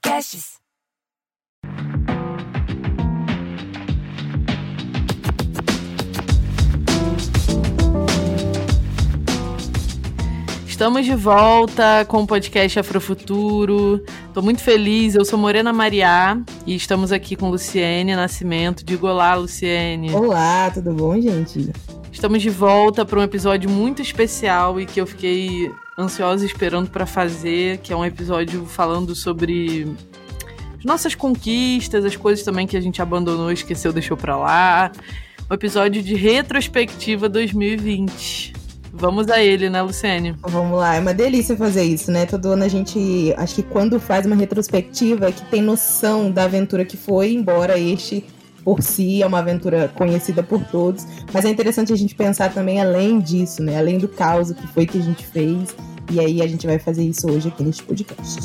Podcasts. Estamos de volta com o podcast Afrofuturo. Estou muito feliz, eu sou Morena Mariah e estamos aqui com Luciene Nascimento. Digo olá, Luciene. Olá, tudo bom, gente? Estamos de volta para um episódio muito especial e que eu fiquei ansiosa esperando para fazer, que é um episódio falando sobre as nossas conquistas, as coisas também que a gente abandonou, esqueceu, deixou para lá. Um episódio de retrospectiva 2020. Vamos a ele, né, Luciene? Vamos lá, é uma delícia fazer isso, né? Todo ano a gente, acho que quando faz uma retrospectiva, que tem noção da aventura que foi, embora este por si é uma aventura conhecida por todos, mas é interessante a gente pensar também além disso, né? Além do caos que foi que a gente fez, e aí a gente vai fazer isso hoje aqui neste podcast.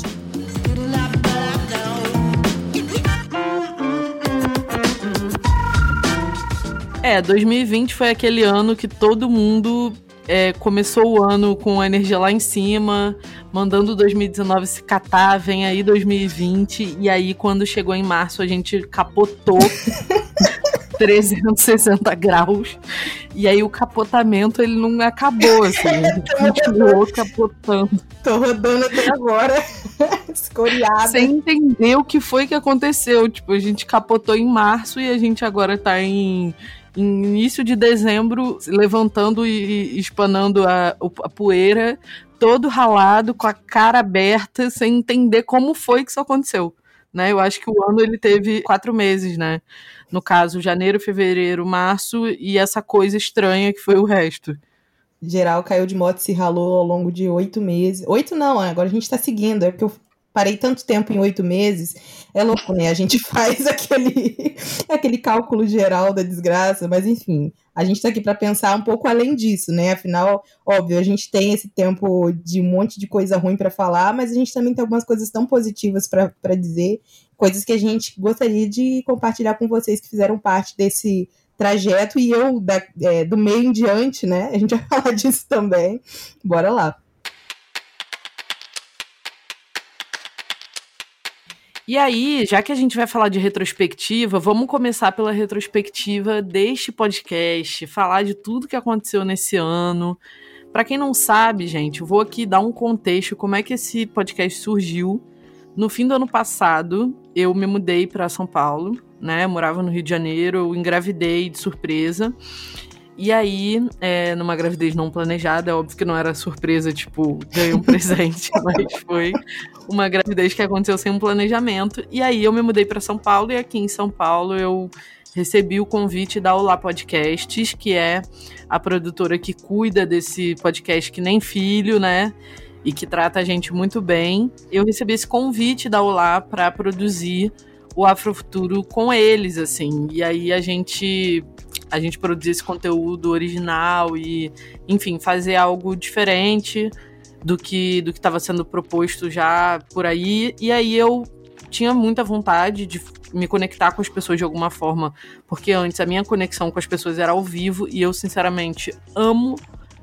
É, 2020 foi aquele ano que todo mundo... começou o ano com a energia lá em cima, mandando 2019 se catar, vem aí 2020, e aí quando chegou em março a gente capotou 360 graus, e aí o capotamento ele não acabou, assim, a gente continuou capotando. Tô rodando até agora, escoriada. Sem entender o que foi que aconteceu, tipo, a gente capotou em março e a gente agora tá em início de dezembro, levantando e espanando a poeira, todo ralado, com a cara aberta, sem entender como foi que isso aconteceu, né? Eu acho que o ano ele teve 4 meses, né? No caso, janeiro, fevereiro, março, e essa coisa estranha que foi o resto. Geral caiu de moto e se ralou ao longo de 8 meses. 8 não, agora a gente tá seguindo, é porque eu parei tanto tempo em 8 meses, é louco, né? A gente faz aquele cálculo geral da desgraça, mas enfim, a gente tá aqui para pensar um pouco além disso, né? Afinal, óbvio, a gente tem esse tempo de um monte de coisa ruim para falar, mas a gente também tem algumas coisas tão positivas para dizer, coisas que a gente gostaria de compartilhar com vocês que fizeram parte desse trajeto, e eu, do meio em diante, né? A gente vai falar disso também. Bora lá. E aí, já que a gente vai falar de retrospectiva, vamos começar pela retrospectiva deste podcast, falar de tudo que aconteceu nesse ano. Para quem não sabe, gente, eu vou aqui dar um contexto, como é que esse podcast surgiu. No fim do ano passado, eu me mudei para São Paulo, né? Eu morava no Rio de Janeiro, eu engravidei de surpresa. E aí, numa gravidez não planejada, é óbvio que não era surpresa, tipo, ganhei um presente, mas foi uma gravidez que aconteceu sem um planejamento. E aí eu me mudei para São Paulo, e aqui em São Paulo eu recebi o convite da Olá Podcasts, que é a produtora que cuida desse podcast que nem filho, né? E que trata a gente muito bem. Eu recebi esse convite da Olá para produzir o Afrofuturo com eles, assim. E aí a gente produzir esse conteúdo original e, enfim, fazer algo diferente do que estava sendo proposto já por aí. E aí eu tinha muita vontade de me conectar com as pessoas de alguma forma, porque antes a minha conexão com as pessoas era ao vivo, e eu, sinceramente, amo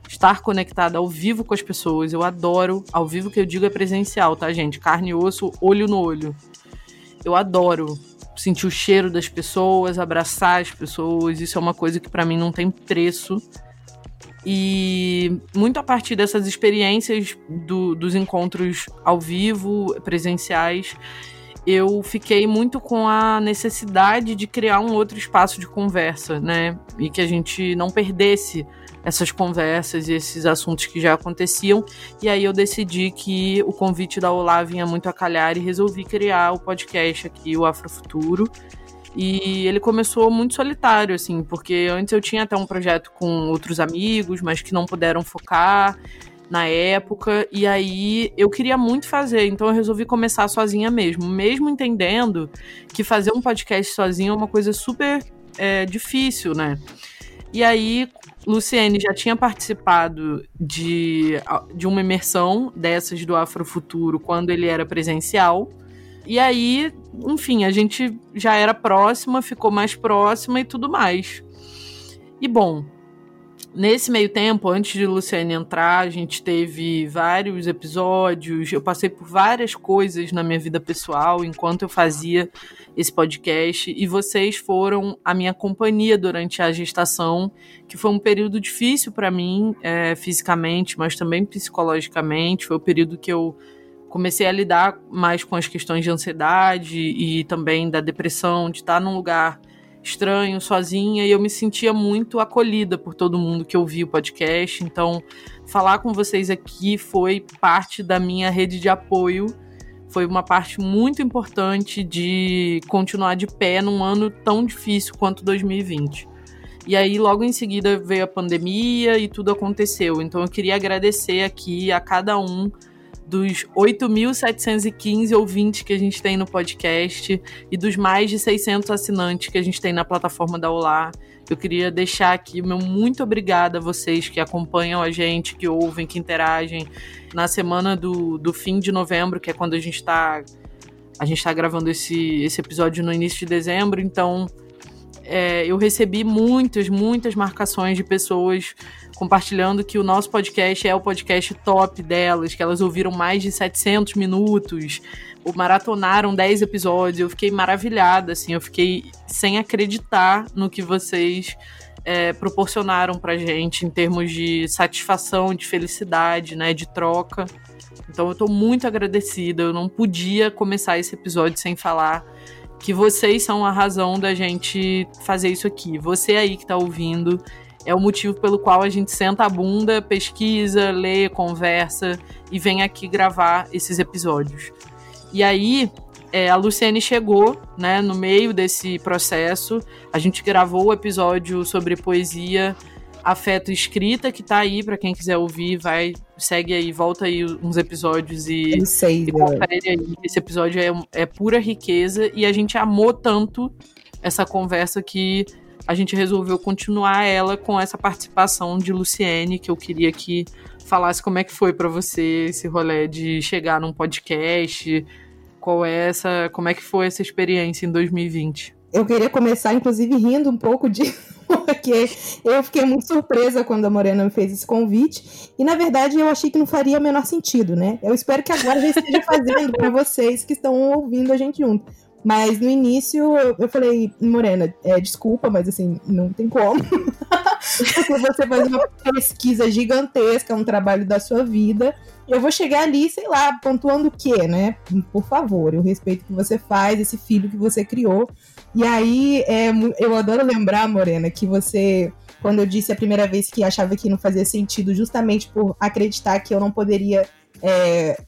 estar conectada ao vivo com as pessoas. Eu adoro. Ao vivo que eu digo é presencial, tá, gente? Carne e osso, olho no olho. Eu adoro sentir o cheiro das pessoas, abraçar as pessoas, isso é uma coisa que pra mim não tem preço. E muito a partir dessas experiências dos encontros ao vivo, presenciais, eu fiquei muito com a necessidade de criar um outro espaço de conversa, né? E que a gente não perdesse essas conversas e esses assuntos que já aconteciam. E aí eu decidi que o convite da Olá vinha muito a calhar e resolvi criar o podcast aqui, o Afrofuturo. E ele começou muito solitário, assim, porque antes eu tinha até um projeto com outros amigos, mas que não puderam focar na época, e aí eu queria muito fazer, então eu resolvi começar sozinha mesmo entendendo que fazer um podcast sozinha é uma coisa super difícil, né? E aí, Luciene já tinha participado de uma imersão dessas do Afrofuturo quando ele era presencial, e aí, enfim, a gente já era próxima, ficou mais próxima e tudo mais. E bom, Nesse meio tempo, antes de Luciene entrar, a gente teve vários episódios, eu passei por várias coisas na minha vida pessoal enquanto eu fazia esse podcast, e vocês foram a minha companhia durante a gestação, que foi um período difícil para mim, fisicamente, mas também psicologicamente. Foi o período que eu comecei a lidar mais com as questões de ansiedade e também da depressão, de estar num lugar estranho, sozinha, e eu me sentia muito acolhida por todo mundo que ouvia o podcast. Então, falar com vocês aqui foi parte da minha rede de apoio, foi uma parte muito importante de continuar de pé num ano tão difícil quanto 2020. E aí, logo em seguida, veio a pandemia e tudo aconteceu. Então, eu queria agradecer aqui a cada um dos 8.715 ouvintes que a gente tem no podcast e dos mais de 600 assinantes que a gente tem na plataforma da Olá. Eu queria deixar aqui o meu muito obrigada a vocês que acompanham a gente, que ouvem, que interagem. Na semana do fim de novembro, que é quando a gente tá gravando esse episódio no início de dezembro, então eu recebi muitas marcações de pessoas compartilhando que o nosso podcast é o podcast top delas, que elas ouviram mais de 700 minutos, ou maratonaram 10 episódios. Eu fiquei maravilhada, assim, eu fiquei sem acreditar no que vocês proporcionaram pra gente em termos de satisfação, de felicidade, né, de troca. Então eu tô muito agradecida, eu não podia começar esse episódio sem falar que vocês são a razão da gente fazer isso aqui. Você aí que tá ouvindo é o motivo pelo qual a gente senta a bunda, pesquisa, lê, conversa e vem aqui gravar esses episódios. E aí, a Luciene chegou, né, no meio desse processo. A gente gravou o episódio sobre poesia, afeto e escrita, que tá aí, pra quem quiser ouvir, vai, segue aí, volta aí uns episódios e confere aí. Esse episódio é pura riqueza, e a gente amou tanto essa conversa que a gente resolveu continuar ela com essa participação de Luciene, que eu queria que falasse como é que foi pra você esse rolê de chegar num podcast, como é que foi essa experiência em 2020. Eu queria começar, inclusive, rindo um pouco de... porque eu fiquei muito surpresa quando a Morena me fez esse convite, e na verdade eu achei que não faria o menor sentido, né? Eu espero que agora já esteja fazendo para vocês que estão ouvindo a gente junto, mas no início eu falei, Morena, desculpa, mas assim, não tem como, porque você faz uma pesquisa gigantesca, um trabalho da sua vida, eu vou chegar ali, sei lá, pontuando o quê, né? Por favor, eu respeito que você faz, esse filho que você criou. E aí, eu adoro lembrar, Morena, que você, quando eu disse a primeira vez que achava que não fazia sentido, justamente por acreditar que eu não poderia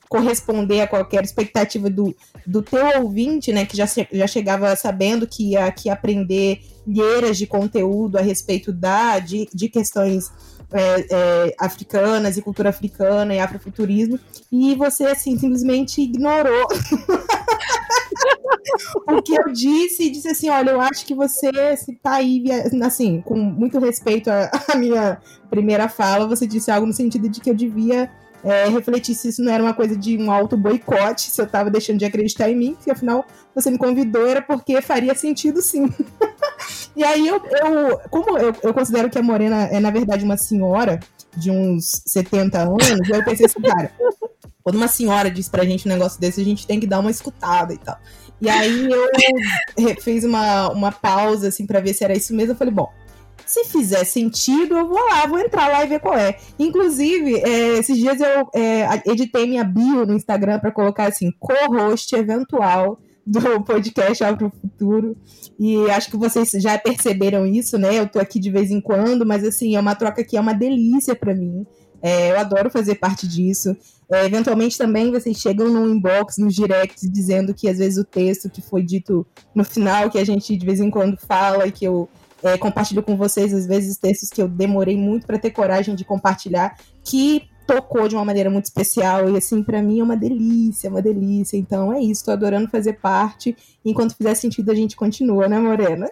corresponder a qualquer expectativa do teu ouvinte, né, que já chegava sabendo que ia que aprender ilheiras de conteúdo a respeito de questões africanas e cultura africana e afrofuturismo, e você, assim, simplesmente ignorou o que eu disse e disse assim, olha, eu acho que você tá aí, assim, com muito respeito à minha primeira fala, você disse algo no sentido de que eu devia refletir se isso não era uma coisa de um auto-boicote, se eu tava deixando de acreditar em mim, porque afinal você me convidou, era porque faria sentido, sim. E aí, como eu considero que a Morena é, na verdade, uma senhora de uns 70 anos, eu pensei assim, cara, quando uma senhora diz pra gente um negócio desse, a gente tem que dar uma escutada e tal. E aí, eu fiz uma pausa, assim, pra ver se era isso mesmo. Eu falei, bom, se fizer sentido, eu vou entrar lá e ver qual é. Inclusive, esses dias eu editei minha bio no Instagram pra colocar, assim, co-host eventual do podcast Afrofuturo, e acho que vocês já perceberam isso, né? Eu tô aqui de vez em quando, mas assim, é uma troca que é uma delícia pra mim, eu adoro fazer parte disso. Eventualmente também vocês chegam no inbox, nos directs, dizendo que às vezes o texto que foi dito no final, que a gente de vez em quando fala, e que eu compartilho com vocês, às vezes textos que eu demorei muito pra ter coragem de compartilhar, que tocou de uma maneira muito especial, e assim, pra mim é uma delícia, uma delícia. Então é isso, tô adorando fazer parte, enquanto fizer sentido a gente continua, né, Morena?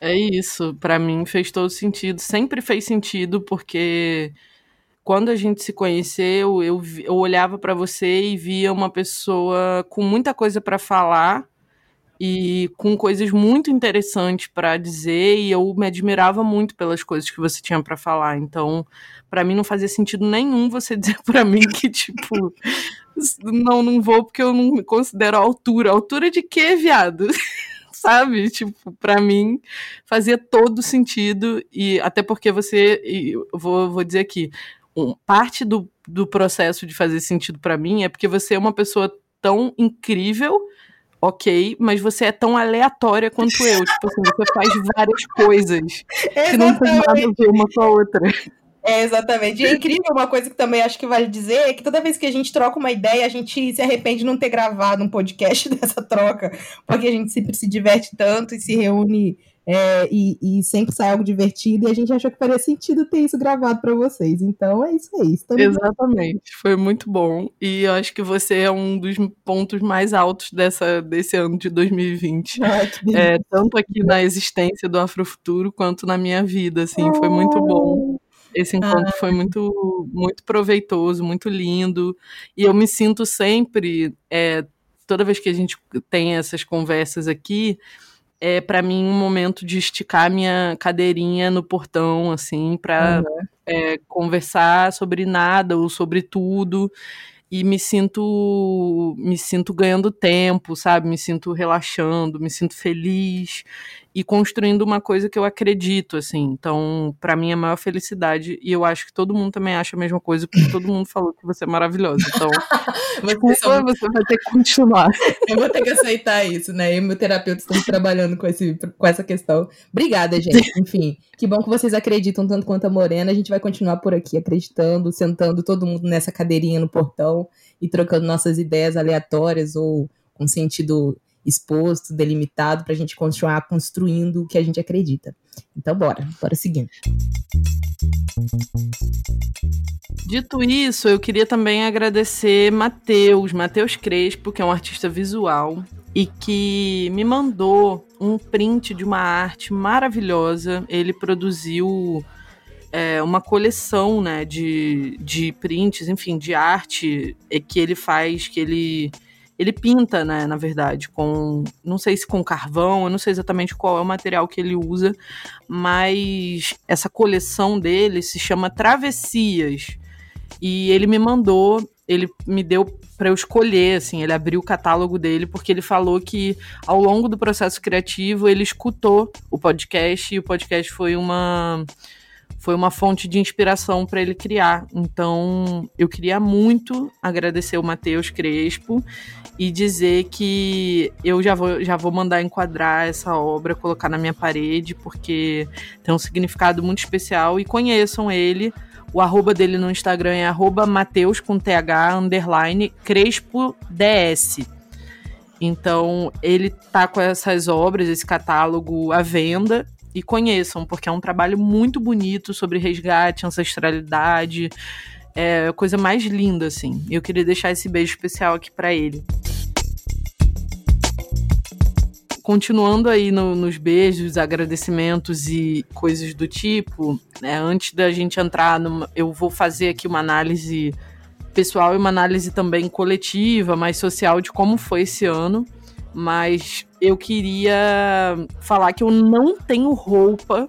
É isso, pra mim fez todo sentido, sempre fez sentido, porque quando a gente se conheceu, eu olhava pra você e via uma pessoa com muita coisa pra falar, e com coisas muito interessantes para dizer, e eu me admirava muito pelas coisas que você tinha para falar. Então, para mim não fazia sentido nenhum você dizer para mim que, tipo, não vou porque eu não me considero a altura. Altura de quê, viado? Sabe? Tipo, pra mim fazia todo sentido, e até porque você, e vou dizer aqui, parte do processo de fazer sentido pra mim é porque você é uma pessoa tão incrível, ok, mas você é tão aleatória quanto eu, tipo assim, você faz várias coisas que não tem nada a ver uma com a outra. É, exatamente. E é incrível, uma coisa que também acho que vale dizer é que toda vez que a gente troca uma ideia, a gente se arrepende de não ter gravado um podcast dessa troca, porque a gente sempre se diverte tanto e se reúne, e sempre sai algo divertido, e a gente achou que faria sentido ter isso gravado para vocês. Então é isso aí. Exatamente. Foi muito bom. E eu acho que você é um dos pontos mais altos desse ano de 2020. Tanto aqui na existência do Afrofuturo quanto na minha vida, assim, foi muito bom. Esse encontro foi muito, muito proveitoso, muito lindo, e eu me sinto sempre, toda vez que a gente tem essas conversas aqui, é para mim um momento de esticar a minha cadeirinha no portão, assim, para conversar sobre nada ou sobre tudo, e me sinto ganhando tempo, sabe? Me sinto relaxando, me sinto feliz e construindo uma coisa que eu acredito, assim. Então, pra mim, é a maior felicidade, e eu acho que todo mundo também acha a mesma coisa, porque todo mundo falou que você é maravilhosa. Então, você vai ter que continuar. Eu vou ter que aceitar isso, né? Eu e meu terapeuta estamos trabalhando com essa questão. Obrigada, gente. Enfim, que bom que vocês acreditam tanto quanto a Morena. A gente vai continuar por aqui acreditando, sentando todo mundo nessa cadeirinha no portão e trocando nossas ideias aleatórias ou com sentido exposto, delimitado, para a gente continuar construindo o que a gente acredita. Então, bora seguindo. Dito isso, eu queria também agradecer Matheus Crespo, que é um artista visual e que me mandou um print de uma arte maravilhosa. Ele produziu uma coleção, né, de prints, enfim, de arte que ele faz, que ele pinta, né, na verdade, com, não sei se com carvão, eu não sei exatamente qual é o material que ele usa, mas essa coleção dele se chama Travessias, e ele me mandou, ele me deu para eu escolher, assim, ele abriu o catálogo dele, porque ele falou que ao longo do processo criativo ele escutou o podcast, e o podcast foi uma fonte de inspiração para ele criar. Então, eu queria muito agradecer o Matheus Crespo e dizer que eu já vou mandar enquadrar essa obra, colocar na minha parede, porque tem um significado muito especial. E conheçam ele. O @ dele no Instagram é @mateus_crespods. Então, ele tá com essas obras, esse catálogo à venda. E conheçam, porque é um trabalho muito bonito sobre resgate, ancestralidade, é a coisa mais linda, assim. Eu queria deixar esse beijo especial aqui para ele. Continuando aí nos beijos, agradecimentos e coisas do tipo, né, antes da gente entrar, eu vou fazer aqui uma análise pessoal e uma análise também coletiva, mais social, de como foi esse ano. Mas eu queria falar que eu não tenho roupa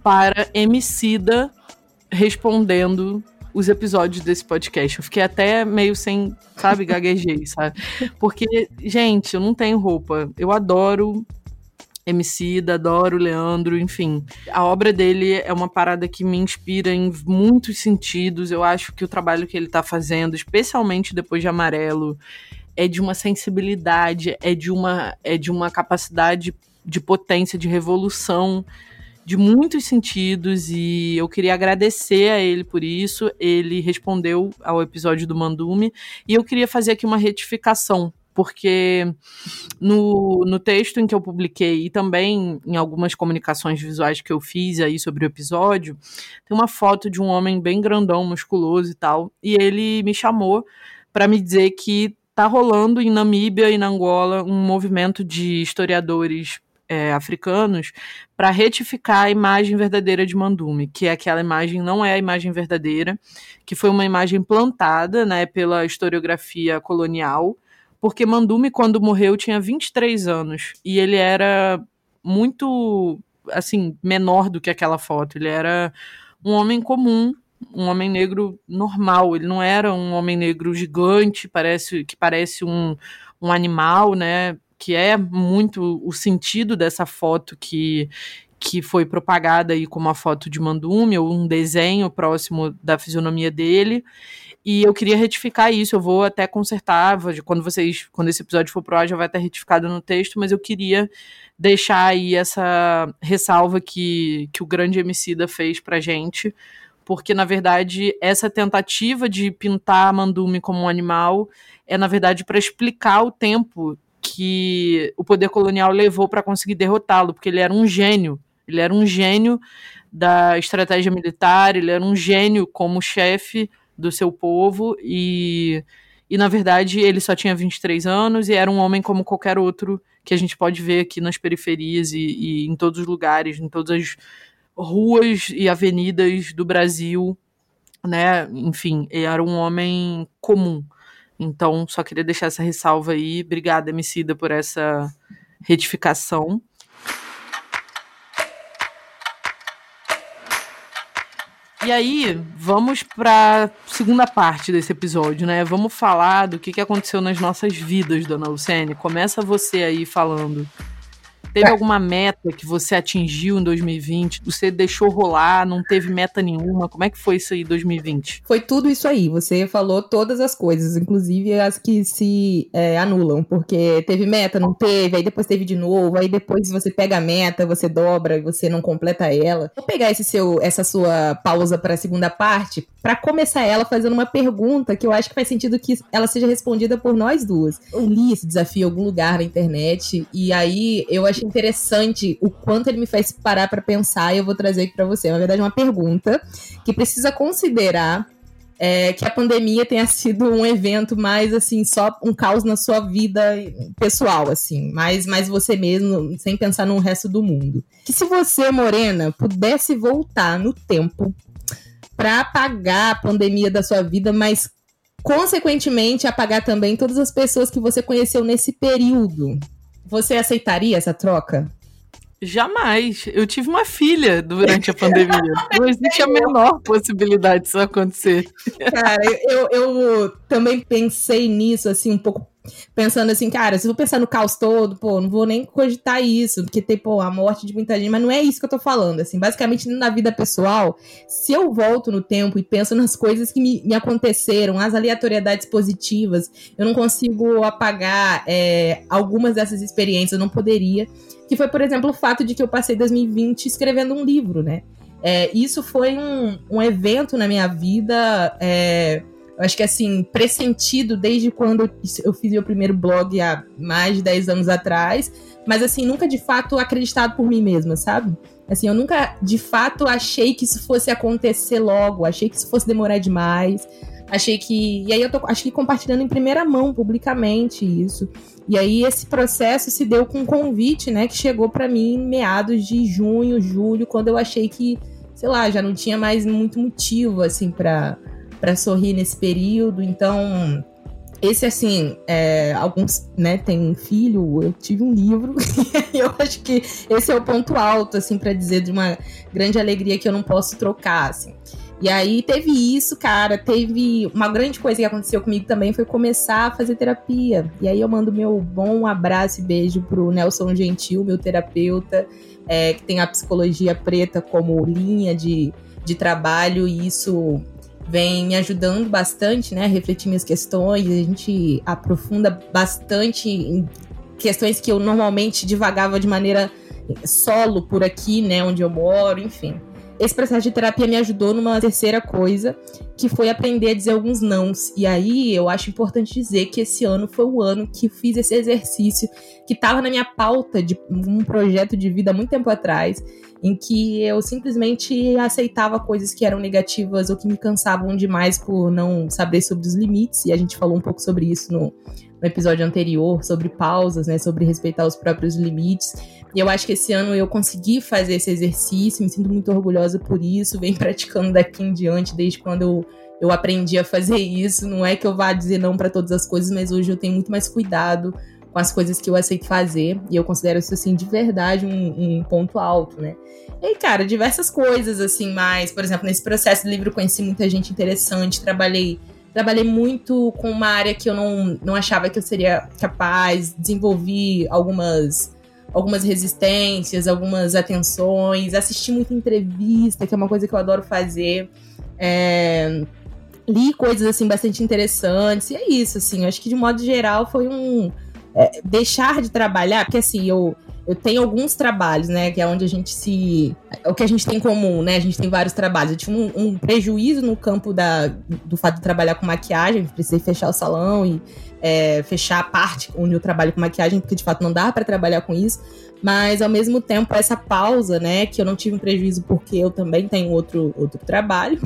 para Emicida respondendo os episódios desse podcast. Eu fiquei até meio sem, sabe, gaguejei, sabe? Porque, gente, eu não tenho roupa. Eu adoro Emicida, adoro Leandro, enfim. A obra dele é uma parada que me inspira em muitos sentidos. Eu acho que o trabalho que ele tá fazendo, especialmente depois de Amarelo, é de uma sensibilidade, é de uma capacidade de potência, de revolução, de muitos sentidos, e eu queria agradecer a ele por isso. Ele respondeu ao episódio do Mandume, e eu queria fazer aqui uma retificação, porque no texto em que eu publiquei, e também em algumas comunicações visuais que eu fiz aí sobre o episódio, tem uma foto de um homem bem grandão, musculoso e tal, e ele me chamou para me dizer que tá rolando em Namíbia e na Angola um movimento de historiadores africanos para retificar a imagem verdadeira de Mandume, que aquela imagem não é a imagem verdadeira, que foi uma imagem plantada, né, pela historiografia colonial porque Mandume, quando morreu, tinha 23 anos, e ele era muito, assim, menor do que aquela foto, ele era um homem comum, um homem negro normal, ele não era um homem negro gigante, que parece um animal, né, que é muito o sentido dessa foto que foi propagada aí como a foto de Mandume, ou um desenho próximo da fisionomia dele, e eu queria retificar isso, eu vou até consertar, quando esse episódio for pro ar, já vai estar retificado no texto, mas eu queria deixar aí essa ressalva que o grande Emicida fez pra gente, porque, na verdade, essa tentativa de pintar Mandume como um animal é, na verdade, para explicar o tempo que o poder colonial levou para conseguir derrotá-lo, porque ele era um gênio. Ele era um gênio da estratégia militar, ele era um gênio como chefe do seu povo e, na verdade, ele só tinha 23 anos e era um homem como qualquer outro que a gente pode ver aqui nas periferias e em todos os lugares, em todas as ruas e avenidas do Brasil, né? Enfim, ele era um homem comum. Então, só queria deixar essa ressalva aí. Obrigada, Emicida, por essa retificação. E aí, vamos para a segunda parte desse episódio, né? Vamos falar do que aconteceu nas nossas vidas, dona Luciene. Começa você aí falando. Teve alguma meta que você atingiu em 2020? Você deixou rolar, não teve meta nenhuma? Como é que foi isso aí em 2020? Foi tudo isso aí. Você falou todas as coisas, inclusive as que se anulam, porque teve meta, não teve, aí depois teve de novo, aí depois você pega a meta, você dobra e você não completa ela. Vou pegar essa sua pausa para a segunda parte, para começar ela fazendo uma pergunta que eu acho que faz sentido que ela seja respondida por nós duas. Eu li esse desafio em algum lugar na internet e aí eu achei interessante o quanto ele me faz parar pra pensar, e eu vou trazer aqui pra você. Na verdade, é uma pergunta que precisa considerar que a pandemia tenha sido um evento mais, assim, só um caos na sua vida pessoal, assim, mais você mesmo, sem pensar no resto do mundo. Que se você, Morena, pudesse voltar no tempo pra apagar a pandemia da sua vida, mas, consequentemente, apagar também todas as pessoas que você conheceu nesse período, você aceitaria essa troca? Jamais. Eu tive uma filha durante a pandemia. Não existe a menor possibilidade disso acontecer. Cara, eu também pensei nisso, assim, um pouco. Pensando assim, cara, se eu vou pensar no caos todo, pô, não vou nem cogitar isso, porque tem, pô, a morte de muita gente, mas não é isso que eu tô falando, assim, basicamente na vida pessoal, se eu volto no tempo e penso nas coisas que me aconteceram, as aleatoriedades positivas, eu não consigo apagar algumas dessas experiências, eu não poderia, que foi, por exemplo, o fato de que eu passei 2020 escrevendo um livro, né, isso foi um evento na minha vida, eu acho que, assim, pressentido desde quando eu fiz meu primeiro blog há mais de 10 anos atrás, mas, assim, nunca de fato acreditado por mim mesma, sabe? Assim, eu nunca de fato achei que isso fosse acontecer logo, achei que isso fosse demorar demais, achei que... E aí eu tô, acho que, compartilhando em primeira mão, publicamente, isso. E aí esse processo se deu com um convite, né, que chegou pra mim em meados de junho, julho, quando eu achei que, sei lá, já não tinha mais muito motivo, assim, pra sorrir nesse período. Então, esse, assim, alguns, né, tem um filho, eu tive um livro, e eu acho que esse é o ponto alto, assim, pra dizer, de uma grande alegria que eu não posso trocar, assim. E aí teve isso, cara, teve uma grande coisa que aconteceu comigo também, foi começar a fazer terapia, e aí eu mando meu bom abraço e beijo pro Nelson Gentil, meu terapeuta, que tem a psicologia preta como linha de trabalho, e isso vem me ajudando bastante, né, a refletir minhas questões, a gente aprofunda bastante em questões que eu normalmente divagava de maneira solo por aqui, né, onde eu moro, enfim. Esse processo de terapia me ajudou numa terceira coisa, que foi aprender a dizer alguns nãos. E aí, eu acho importante dizer que esse ano foi o ano que fiz esse exercício, que estava na minha pauta de um projeto de vida há muito tempo atrás, em que eu simplesmente aceitava coisas que eram negativas ou que me cansavam demais por não saber sobre os limites. E a gente falou um pouco sobre isso no episódio anterior, sobre pausas, né, sobre respeitar os próprios limites. E eu acho que esse ano eu consegui fazer esse exercício, me sinto muito orgulhosa por isso, venho praticando daqui em diante, desde quando eu eu aprendi a fazer isso, não é que eu vá dizer não para todas as coisas, mas hoje eu tenho muito mais cuidado com as coisas que eu aceito fazer, e eu considero isso, assim, de verdade um ponto alto, né? E, cara, diversas coisas, assim, mas, por exemplo, nesse processo do livro eu conheci muita gente interessante, trabalhei muito com uma área que eu não achava que eu seria capaz, desenvolvi algumas resistências, algumas atenções, assisti muita entrevista, que é uma coisa que eu adoro fazer, li coisas, assim, bastante interessantes, e é isso, assim, eu acho que de modo geral foi deixar de trabalhar, porque, assim, eu tenho alguns trabalhos, né, que é onde a gente o que a gente tem em comum, né, a gente tem vários trabalhos, eu tive um prejuízo no campo do fato de trabalhar com maquiagem, precisei fechar o salão e fechar a parte onde eu trabalho com maquiagem, porque de fato não dá para trabalhar com isso, mas ao mesmo tempo essa pausa, né, que eu não tive um prejuízo porque eu também tenho outro trabalho,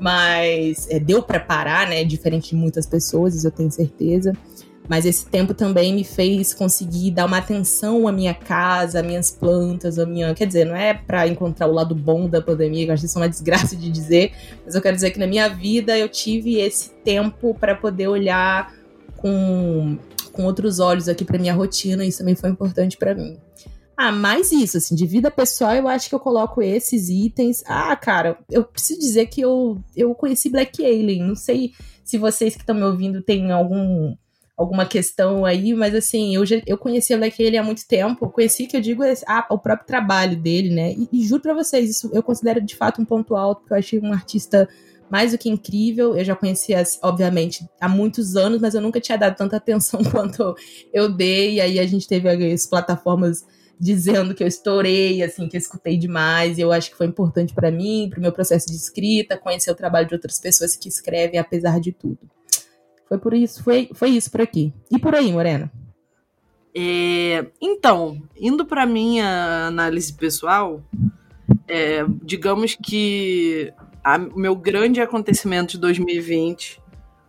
mas deu para parar, né, diferente de muitas pessoas, eu tenho certeza. Mas esse tempo também me fez conseguir dar uma atenção à minha casa, às minhas plantas, Quer dizer, não é pra encontrar o lado bom da pandemia, que eu acho que isso é uma desgraça de dizer, mas eu quero dizer que na minha vida eu tive esse tempo pra poder olhar com outros olhos aqui pra minha rotina, e isso também foi importante pra mim. Ah, mais isso, assim, de vida pessoal eu acho que eu coloco esses itens. Ah, cara, eu preciso dizer que eu conheci Black Alien, não sei se vocês que estão me ouvindo têm alguma questão aí, mas assim, eu conheci o Black Alien há muito tempo, eu conheci, que eu digo, o próprio trabalho dele, né, e juro pra vocês, isso eu considero de fato um ponto alto, porque eu achei um artista mais do que incrível, eu já conhecia, obviamente, há muitos anos, mas eu nunca tinha dado tanta atenção quanto eu dei, e aí a gente teve as plataformas dizendo que eu estourei, assim, que eu escutei demais, e eu acho que foi importante pra mim, pro meu processo de escrita, conhecer o trabalho de outras pessoas que escrevem, apesar de tudo. Foi por isso, foi isso por aqui. E por aí, Morena? Então, indo para minha análise pessoal, digamos que o meu grande acontecimento de 2020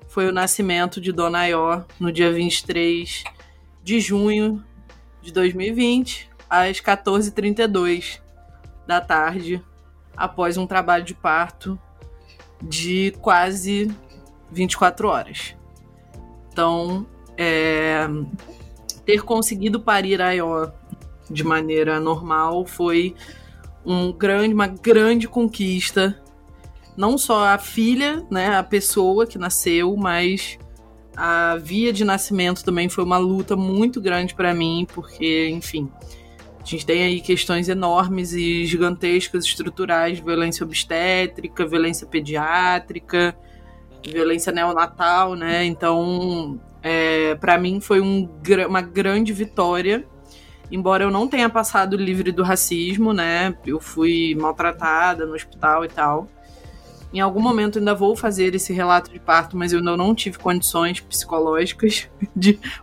foi o nascimento de Dona Ió no dia 23 de junho de 2020, às 14h32 da tarde, após um trabalho de parto de quase 24 horas. Então, ter conseguido parir a Ió de maneira normal foi uma grande conquista. Não só a filha, né, a pessoa que nasceu, mas a via de nascimento também foi uma luta muito grande para mim, porque, enfim, a gente tem aí questões enormes e gigantescas, estruturais, violência obstétrica, violência pediátrica, violência neonatal, né? Então, pra mim foi uma grande vitória. Embora eu não tenha passado livre do racismo, né? Eu fui maltratada no hospital e tal. Em algum momento ainda vou fazer esse relato de parto, mas eu ainda não tive condições psicológicas,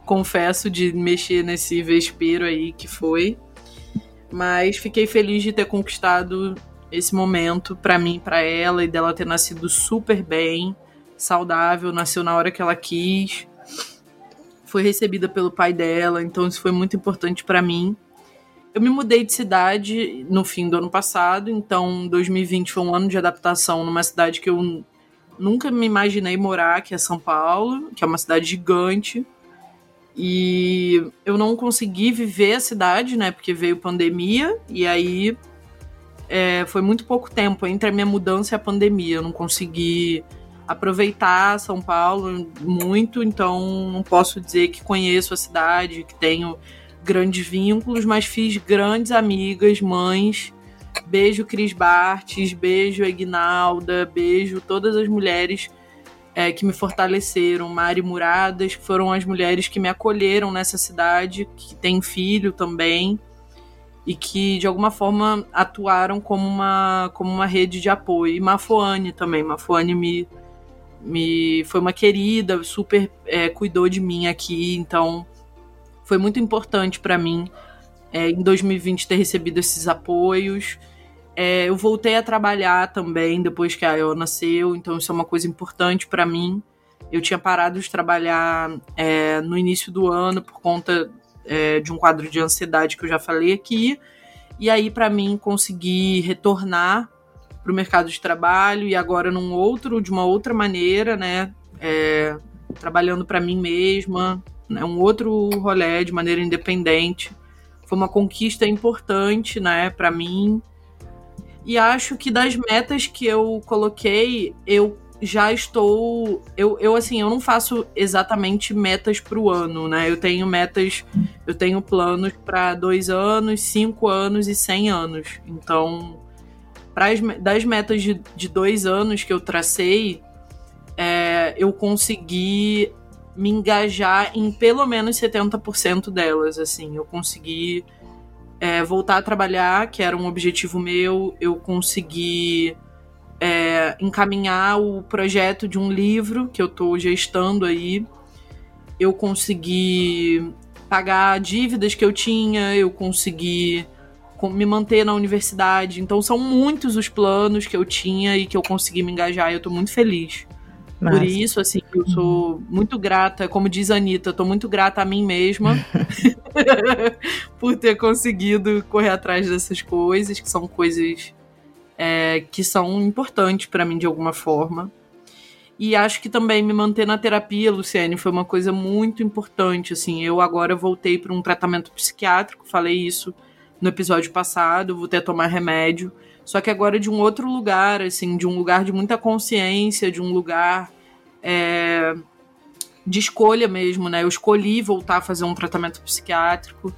confesso, de mexer nesse vespeiro aí que foi. Mas fiquei feliz de ter conquistado esse momento pra mim, pra ela, e dela ter nascido super bem, saudável, nasceu na hora que ela quis, foi recebida pelo pai dela, então isso foi muito importante para mim. Eu me mudei de cidade no fim do ano passado, então 2020 foi um ano de adaptação numa cidade que eu nunca me imaginei morar, que é São Paulo, que é uma cidade gigante, e eu não consegui viver a cidade, né, porque veio pandemia, e aí foi muito pouco tempo entre a minha mudança e a pandemia, eu não consegui aproveitar São Paulo muito, então não posso dizer que conheço a cidade, que tenho grandes vínculos, mas fiz grandes amigas, mães, beijo Cris Bartes, beijo Ignalda, beijo todas as mulheres que me fortaleceram, Mari Muradas, que foram as mulheres que me acolheram nessa cidade, que tem filho também, e que, de alguma forma, atuaram como uma rede de apoio. E Mafoane também, Mafoane foi uma querida, super cuidou de mim aqui, então foi muito importante para mim em 2020 ter recebido esses apoios. Eu voltei a trabalhar também depois que a Ió nasceu, então isso é uma coisa importante para mim. Eu tinha parado de trabalhar no início do ano por conta de um quadro de ansiedade que eu já falei aqui, e aí para mim conseguir retornar para o mercado de trabalho e agora de uma outra maneira, né? Trabalhando para mim mesma, né? Um outro rolê de maneira independente. Foi uma conquista importante, né, para mim. E acho que das metas que eu coloquei, eu já estou... Eu não faço exatamente metas para o ano, né? Eu tenho metas, eu tenho planos para 2 anos, 5 anos e 100 anos. Então, das metas de 2 anos que eu tracei, eu consegui me engajar em pelo menos 70% delas, assim. Eu consegui voltar a trabalhar, que era um objetivo meu. Eu consegui encaminhar o projeto de um livro que eu estou gestando aí. Eu consegui pagar dívidas que eu tinha. Eu consegui me manter na universidade. Então são muitos os planos que eu tinha e que eu consegui me engajar. E eu estou muito feliz. Por isso, assim, eu sou muito grata, como diz a Anitta, eu tô muito grata a mim mesma por ter conseguido correr atrás dessas coisas, que são coisas que são importantes pra mim de alguma forma. E acho que também me manter na terapia, Luciene, foi uma coisa muito importante, assim. Eu agora voltei pra um tratamento psiquiátrico, falei isso no episódio passado, vou ter que tomar remédio. Só que agora de um outro lugar, assim, de um lugar de muita consciência, de um lugar de escolha mesmo, né? Eu escolhi voltar a fazer um tratamento psiquiátrico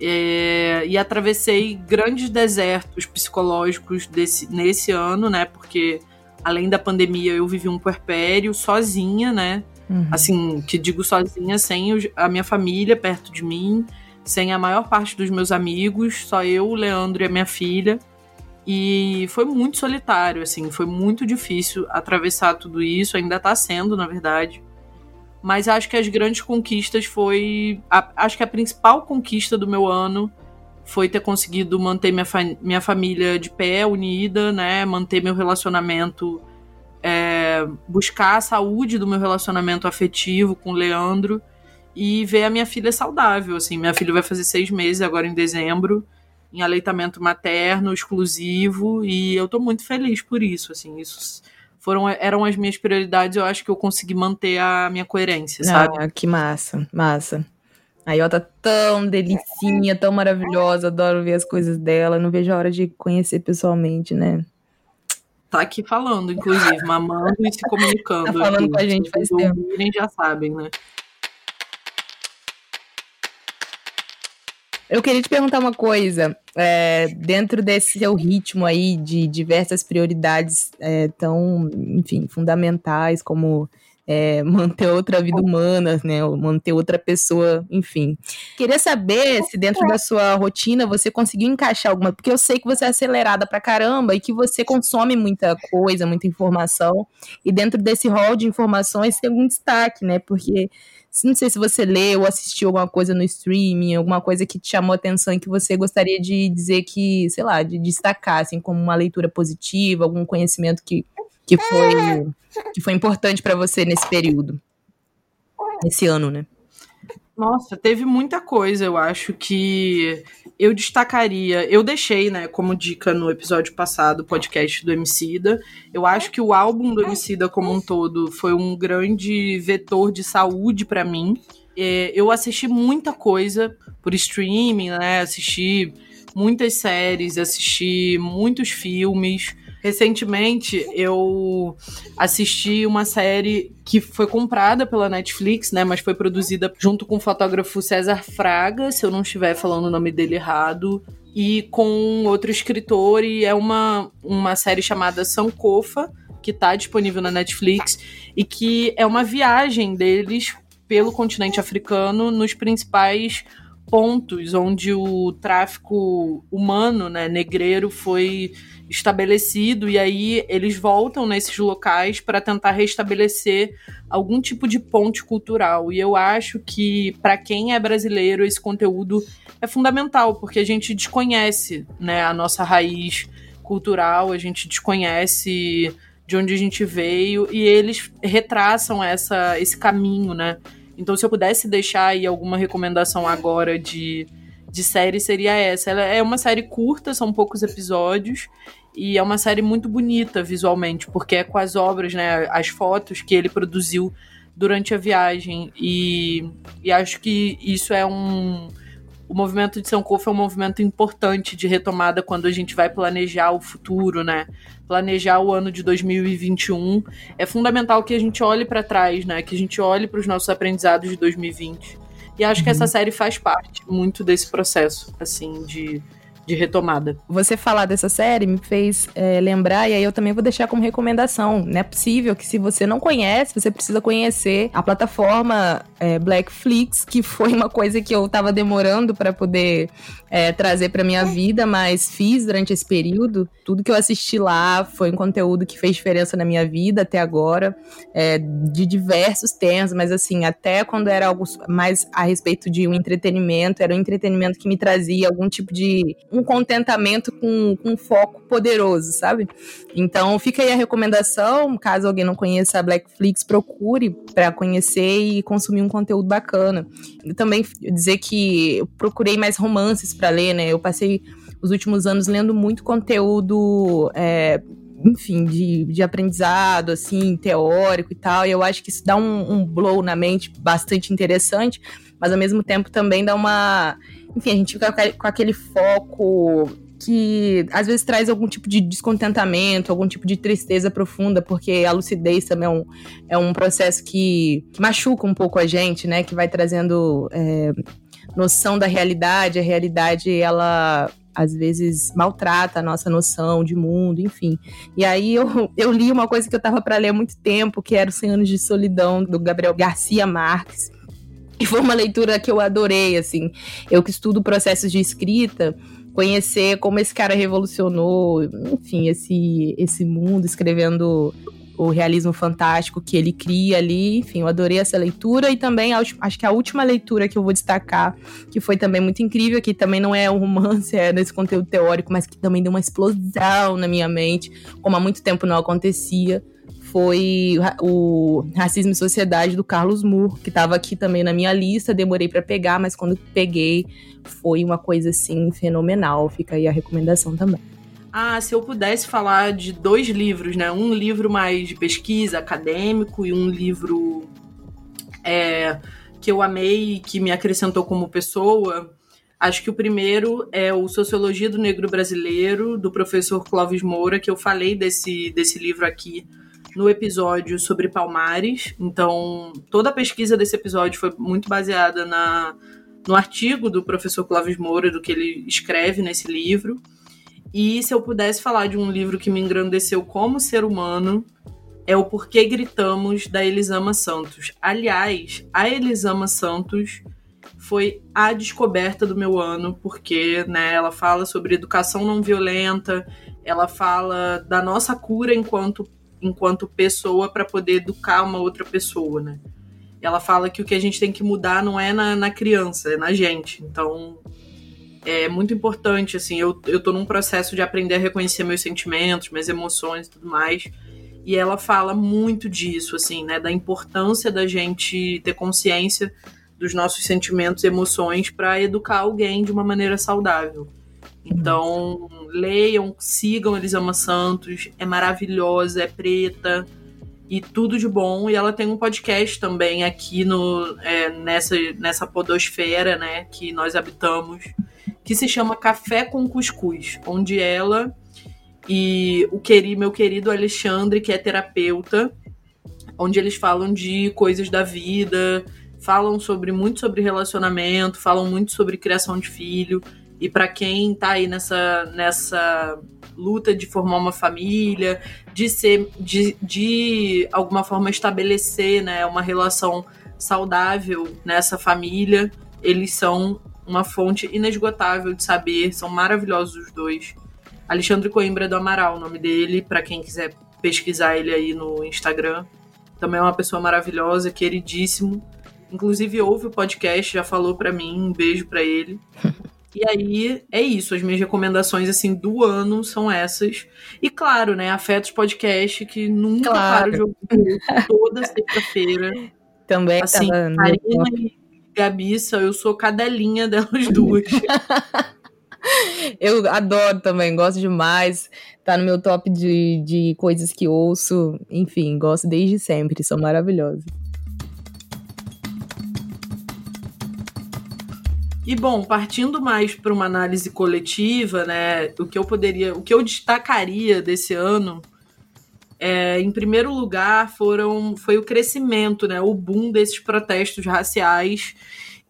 e atravessei grandes desertos psicológicos nesse ano, né? Porque além da pandemia eu vivi um puerpério sozinha, né? Uhum. Assim, que digo sozinha, sem a minha família perto de mim, sem a maior parte dos meus amigos, só eu, o Leandro e a minha filha. E foi muito solitário, assim, foi muito difícil atravessar tudo isso, ainda tá sendo, na verdade. Mas acho que as grandes conquistas acho que a principal conquista do meu ano foi ter conseguido manter minha família de pé, unida, né, manter meu relacionamento, buscar a saúde do meu relacionamento afetivo com o Leandro e ver a minha filha saudável, assim. Minha filha vai fazer 6 meses agora em dezembro, em aleitamento materno, exclusivo, e eu tô muito feliz por isso, assim, isso eram as minhas prioridades, eu acho que eu consegui manter a minha coerência, sabe? Ah, que massa, massa. A Ió tá tão delicinha, tão maravilhosa, adoro ver as coisas dela, não vejo a hora de conhecer pessoalmente, né? Tá aqui falando, inclusive, mamando e se comunicando. Tá falando com a gente faz tempo. Se ouvirem já sabem, né? Eu queria te perguntar uma coisa, dentro desse seu ritmo aí de diversas prioridades tão, enfim, fundamentais como manter outra vida humana, né, ou manter outra pessoa, enfim. Queria saber se dentro da sua rotina você conseguiu encaixar alguma, porque eu sei que você é acelerada pra caramba e que você consome muita coisa, muita informação, e dentro desse rol de informações tem algum destaque, né, porque... Não sei se você leu ou assistiu alguma coisa no streaming, alguma coisa que te chamou a atenção e que você gostaria de dizer que, sei lá, de destacar, assim, como uma leitura positiva, algum conhecimento que foi importante para você nesse período, nesse ano, né? Nossa, teve muita coisa, eu acho que eu destacaria, eu deixei, né, como dica no episódio passado, o podcast do Emicida, eu acho que o álbum do Emicida como um todo foi um grande vetor de saúde pra mim, eu assisti muita coisa por streaming, né, assisti muitas séries, assisti muitos filmes. Recentemente, eu assisti uma série que foi comprada pela Netflix, né? Mas foi produzida junto com o fotógrafo César Fraga, se eu não estiver falando o nome dele errado, e com outro escritor, e é uma série chamada Sankofa, que está disponível na Netflix, e que é uma viagem deles pelo continente africano nos principais pontos onde o tráfico humano, né, negreiro foi estabelecido, e aí eles voltam nesses locais para tentar restabelecer algum tipo de ponte cultural. E eu acho que para quem é brasileiro esse conteúdo é fundamental, porque a gente desconhece, né, a nossa raiz cultural, a gente desconhece de onde a gente veio, e eles retraçam esse caminho, né? Então, se eu pudesse deixar aí alguma recomendação agora de de série seria essa. Ela é uma série curta, são poucos episódios, e é uma série muito bonita visualmente, porque é com as obras, né, as fotos que ele produziu durante a viagem, e acho que isso é o movimento de Sankofa é um movimento importante de retomada quando a gente vai planejar o futuro, né? Planejar o ano de 2021. É fundamental que a gente olhe para trás, né? Que a gente olhe para os nossos aprendizados de 2020. E acho que essa série faz parte muito desse processo, assim, de retomada. Você falar dessa série me fez lembrar, e aí eu também vou deixar como recomendação, né? É possível que, se você não conhece, você precisa conhecer a plataforma Black Flix, que foi uma coisa que eu tava demorando pra poder trazer pra minha vida, mas fiz durante esse período. Tudo que eu assisti lá foi um conteúdo que fez diferença na minha vida até agora, de diversos temas, mas assim, até quando era algo mais a respeito de um entretenimento, era um entretenimento que me trazia algum tipo de um contentamento com um foco poderoso, sabe? Então fica aí a recomendação, caso alguém não conheça a Black Flix, procure para conhecer e consumir um conteúdo bacana. Eu também dizer que eu procurei mais romances para ler, né? Eu passei os últimos anos lendo muito conteúdo, enfim, de aprendizado, assim, teórico e tal, e eu acho que isso dá um blow na mente bastante interessante, mas ao mesmo tempo também dá uma... Enfim, a gente fica com aquele foco que às vezes traz algum tipo de descontentamento, algum tipo de tristeza profunda, porque a lucidez também é um processo que machuca um pouco a gente, né? Que vai trazendo noção da realidade. A realidade, ela às vezes maltrata a nossa noção de mundo, enfim. E aí eu li uma coisa que eu tava pra ler há muito tempo, que era O 100 Anos de Solidão, do Gabriel Garcia Marques. E foi uma leitura que eu adorei, assim. Eu que estudo processos de escrita, conhecer como esse cara revolucionou, enfim, esse mundo, escrevendo o realismo fantástico que ele cria ali. Enfim, eu adorei essa leitura. E também acho que a última leitura que eu vou destacar, que foi também muito incrível, que também não é um romance, é nesse conteúdo teórico, mas que também deu uma explosão na minha mente, como há muito tempo não acontecia, foi o Racismo e Sociedade, do Carlos Moore, que estava aqui também na minha lista. Demorei para pegar, mas quando peguei foi uma coisa, assim, fenomenal. Fica aí a recomendação também. Ah, se eu pudesse falar de dois livros, né? Um livro mais de pesquisa, acadêmico, e um livro que eu amei e que me acrescentou como pessoa. Acho que o primeiro é o Sociologia do Negro Brasileiro, do professor Clóvis Moura, que eu falei desse livro aqui no episódio sobre Palmares. Então, toda a pesquisa desse episódio foi muito baseada no artigo do professor Clóvis Moura, do que ele escreve nesse livro. E se eu pudesse falar de um livro que me engrandeceu como ser humano, é o Porquê Gritamos, da Elisama Santos. Aliás, a Elisama Santos foi a descoberta do meu ano, porque, né, ela fala sobre educação não violenta, ela fala da nossa cura enquanto pessoa para poder educar uma outra pessoa, né? Ela fala que o que a gente tem que mudar não é na criança, é na gente. Então, é muito importante, assim, eu tô num processo de aprender a reconhecer meus sentimentos, minhas emoções e tudo mais, e ela fala muito disso, assim, né? Da importância da gente ter consciência dos nossos sentimentos e emoções para educar alguém de uma maneira saudável. Então, leiam, sigam Elisama Santos, é maravilhosa, é preta e tudo de bom. E ela tem um podcast também aqui nessa podosfera, né, que nós habitamos, que se chama Café com Cuscuz, onde ela e meu querido Alexandre, que é terapeuta, onde eles falam de coisas da vida, falam muito sobre relacionamento, falam muito sobre criação de filho. E para quem tá aí nessa luta de formar uma família, de alguma forma estabelecer, né, uma relação saudável nessa família, eles são uma fonte inesgotável de saber, são maravilhosos os dois. Alexandre Coimbra do Amaral, o nome dele, para quem quiser pesquisar ele aí no Instagram. Também é uma pessoa maravilhosa, queridíssimo. Inclusive ouve o podcast, já falou para mim, um beijo para ele. E aí, é isso. As minhas recomendações, assim, do ano são essas. E claro, né, Afetos Podcast, que nunca paro de ouvir, toda sexta-feira. Também, assim, Karina Gabissa, eu sou cadelinha delas duas. Eu adoro também, gosto demais. Tá no meu top de coisas que ouço. Enfim, gosto desde sempre, são maravilhosas. E bom, partindo mais para uma análise coletiva, né? O que eu destacaria desse ano, em primeiro lugar, foi o crescimento, né? O boom desses protestos raciais.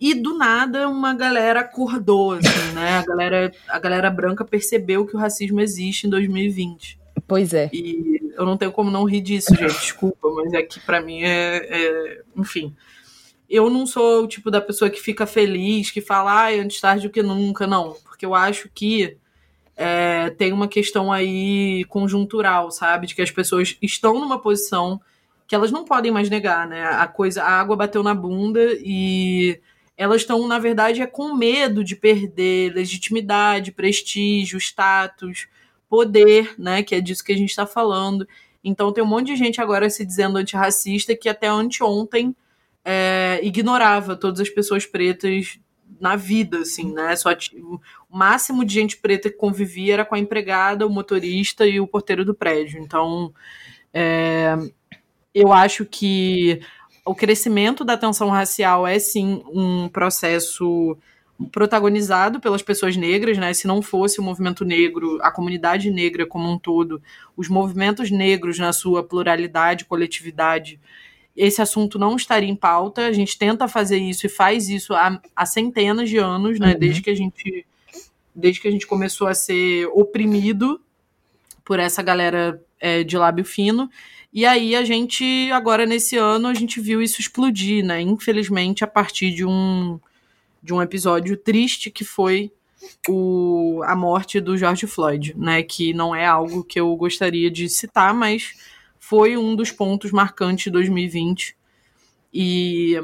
E do nada uma galera acordou, assim, né? A galera branca percebeu que o racismo existe em 2020. Pois é. E eu não tenho como não rir disso, gente. Desculpa, mas é que pra mim enfim. Eu não sou o tipo da pessoa que fica feliz, que fala, ai, antes tarde do que nunca, não. Porque eu acho que tem uma questão aí conjuntural, sabe? De que as pessoas estão numa posição que elas não podem mais negar, né? A água bateu na bunda e elas estão, na verdade, com medo de perder legitimidade, prestígio, status, poder, né? Que é disso que a gente está falando. Então tem um monte de gente agora se dizendo antirracista que até anteontem ignorava todas as pessoas pretas na vida, assim, né? O máximo de gente preta que convivia era com a empregada, o motorista e o porteiro do prédio. Então, eu acho que o crescimento da tensão racial é, sim, um processo protagonizado pelas pessoas negras, né? Se não fosse o movimento negro, a comunidade negra como um todo, os movimentos negros na sua pluralidade, coletividade, esse assunto não estaria em pauta. A gente tenta fazer isso e faz isso há centenas de anos, né? Uhum. Desde que a gente começou a ser oprimido por essa galera de lábio fino. E aí agora nesse ano, a gente viu isso explodir, né? Infelizmente, a partir de um episódio triste que foi a morte do George Floyd, né? Que não é algo que eu gostaria de citar, mas foi um dos pontos marcantes de 2020.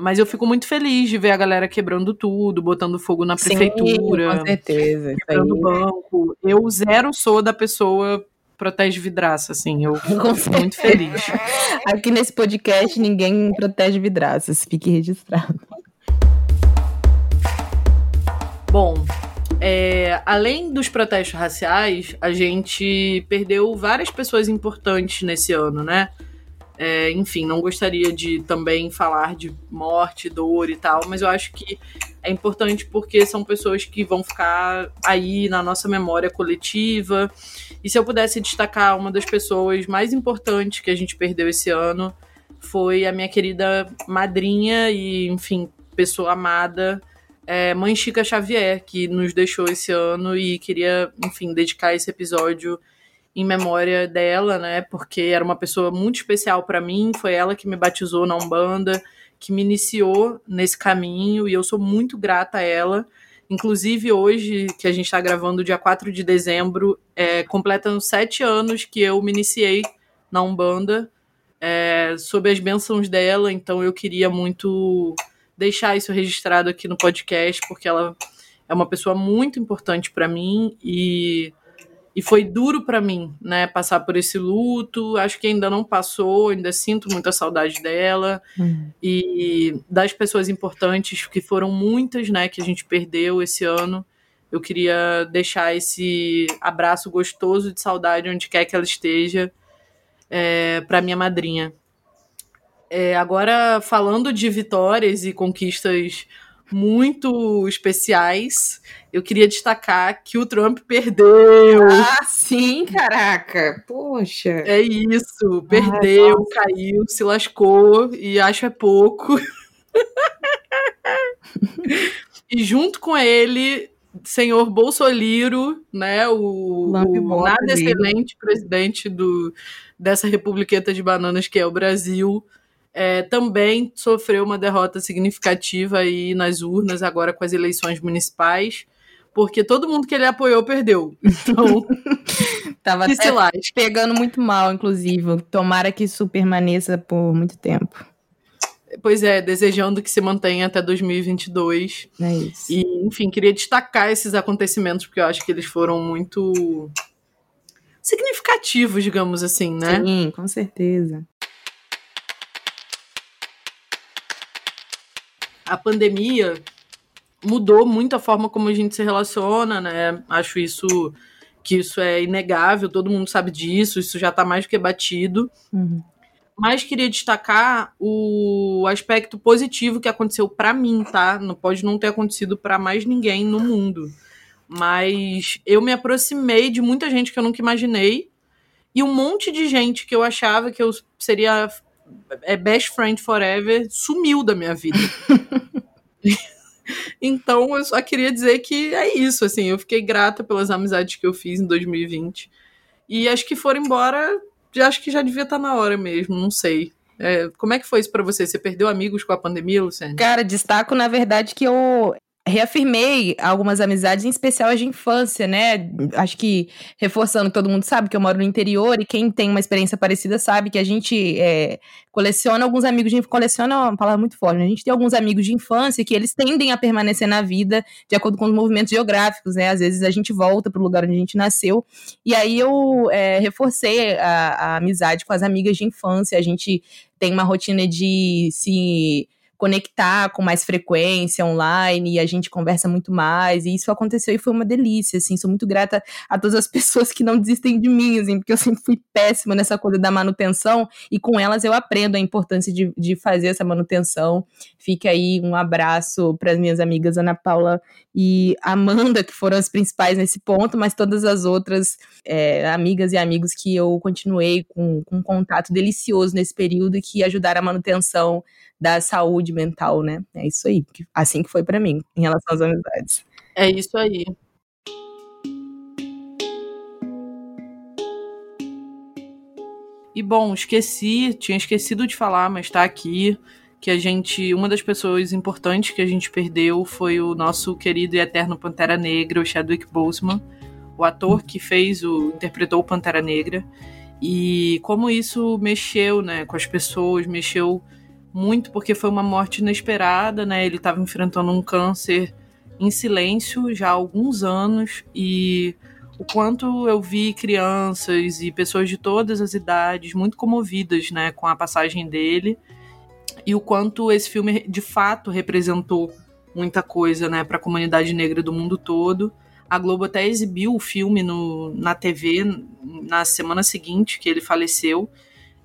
Mas eu fico muito feliz de ver a galera quebrando tudo, botando fogo na prefeitura. Sim, com certeza. Quebrando banco. Eu zero sou da pessoa protege vidraça, assim. Eu fico muito feliz. Aqui nesse podcast ninguém protege vidraças. Fique registrado. Bom, além dos protestos raciais, a gente perdeu várias pessoas importantes nesse ano, né? Enfim, não gostaria de também falar de morte, dor e tal, mas eu acho que é importante porque são pessoas que vão ficar aí na nossa memória coletiva. E se eu pudesse destacar uma das pessoas mais importantes que a gente perdeu esse ano, foi a minha querida madrinha e, enfim, pessoa amada, Mãe Chica Xavier, que nos deixou esse ano, e queria, enfim, dedicar esse episódio em memória dela, né? Porque era uma pessoa muito especial para mim, foi ela que me batizou na Umbanda, que me iniciou nesse caminho, e eu sou muito grata a ela. Inclusive hoje, que a gente está gravando dia 4 de dezembro, completam 7 anos que eu me iniciei na Umbanda, sob as bênçãos dela. Então eu queria muito deixar isso registrado aqui no podcast, porque ela é uma pessoa muito importante para mim, e foi duro para mim, né, passar por esse luto. Acho que ainda não passou, ainda sinto muita saudade dela, e das pessoas importantes, que foram muitas, né, que a gente perdeu esse ano. Eu queria deixar esse abraço gostoso de saudade, onde quer que ela esteja, para minha madrinha. Agora, falando de vitórias e conquistas muito especiais, eu queria destacar que o Trump perdeu. Ah, sim, caraca, poxa. É isso, perdeu, caiu, se lascou, e acho é pouco. E junto com ele, senhor Bolsoliro, né, o nada excelente presidente dessa republiqueta de bananas que é o Brasil, também sofreu uma derrota significativa aí nas urnas, agora com as eleições municipais, porque todo mundo que ele apoiou perdeu. Então, tava até pegando muito mal, inclusive. Tomara que isso permaneça por muito tempo. Pois é, desejando que se mantenha até 2022. É isso. E, enfim, queria destacar esses acontecimentos, porque eu acho que eles foram muito significativos, digamos assim, né? Sim, com certeza. a pandemia mudou muito a forma como a gente se relaciona, né? Acho isso, que isso é inegável, todo mundo sabe disso, isso já está mais do que batido. Uhum. Mas queria destacar o aspecto positivo que aconteceu para mim, tá? Não pode não ter acontecido para mais ninguém no mundo. Mas eu me aproximei de muita gente que eu nunca imaginei e um monte de gente que eu achava que eu seria best friend forever sumiu da minha vida. Então, eu só queria dizer que é isso, assim. Eu fiquei grata pelas amizades que eu fiz em 2020. E acho que foram embora... Acho que já devia estar na hora mesmo, não sei. É, como é que foi isso pra você? Você perdeu amigos com a pandemia, Luciene? Cara, destaco, na verdade, que eu reafirmei algumas amizades, em especial as de infância, né? Acho que, reforçando, todo mundo sabe que eu moro no interior e quem tem uma experiência parecida sabe que a gente coleciona alguns amigos de infância. Coleciona é uma palavra muito forte, né? A gente tem alguns amigos de infância que eles tendem a permanecer na vida de acordo com os movimentos geográficos, né? Às vezes a gente volta pro lugar onde a gente nasceu. E aí eu reforcei a amizade com as amigas de infância. A gente tem uma rotina de se conectar com mais frequência online, e a gente conversa muito mais, e isso aconteceu e foi uma delícia, assim, sou muito grata a todas as pessoas que não desistem de mim, assim, porque eu sempre fui péssima nessa coisa da manutenção, e com elas eu aprendo a importância de fazer essa manutenção. Fica aí um abraço para as minhas amigas Ana Paula e Amanda, que foram as principais nesse ponto, mas todas as outras amigas e amigos que eu continuei com um contato delicioso nesse período e que ajudaram a manutenção da saúde mental, né? É isso aí. Assim que foi pra mim, em relação às amizades. É isso aí. E, bom, tinha esquecido de falar, mas tá aqui, que uma das pessoas importantes que a gente perdeu foi o nosso querido e eterno Pantera Negra, o Chadwick Boseman, o ator que interpretou o Pantera Negra. E como isso mexeu, né, com as pessoas, mexeu muito porque foi uma morte inesperada, né? Ele estava enfrentando um câncer em silêncio já há alguns anos, e o quanto eu vi crianças e pessoas de todas as idades muito comovidas, né, com a passagem dele, e o quanto esse filme de fato representou muita coisa, né, para a comunidade negra do mundo todo. A Globo até exibiu o filme na TV na semana seguinte que ele faleceu.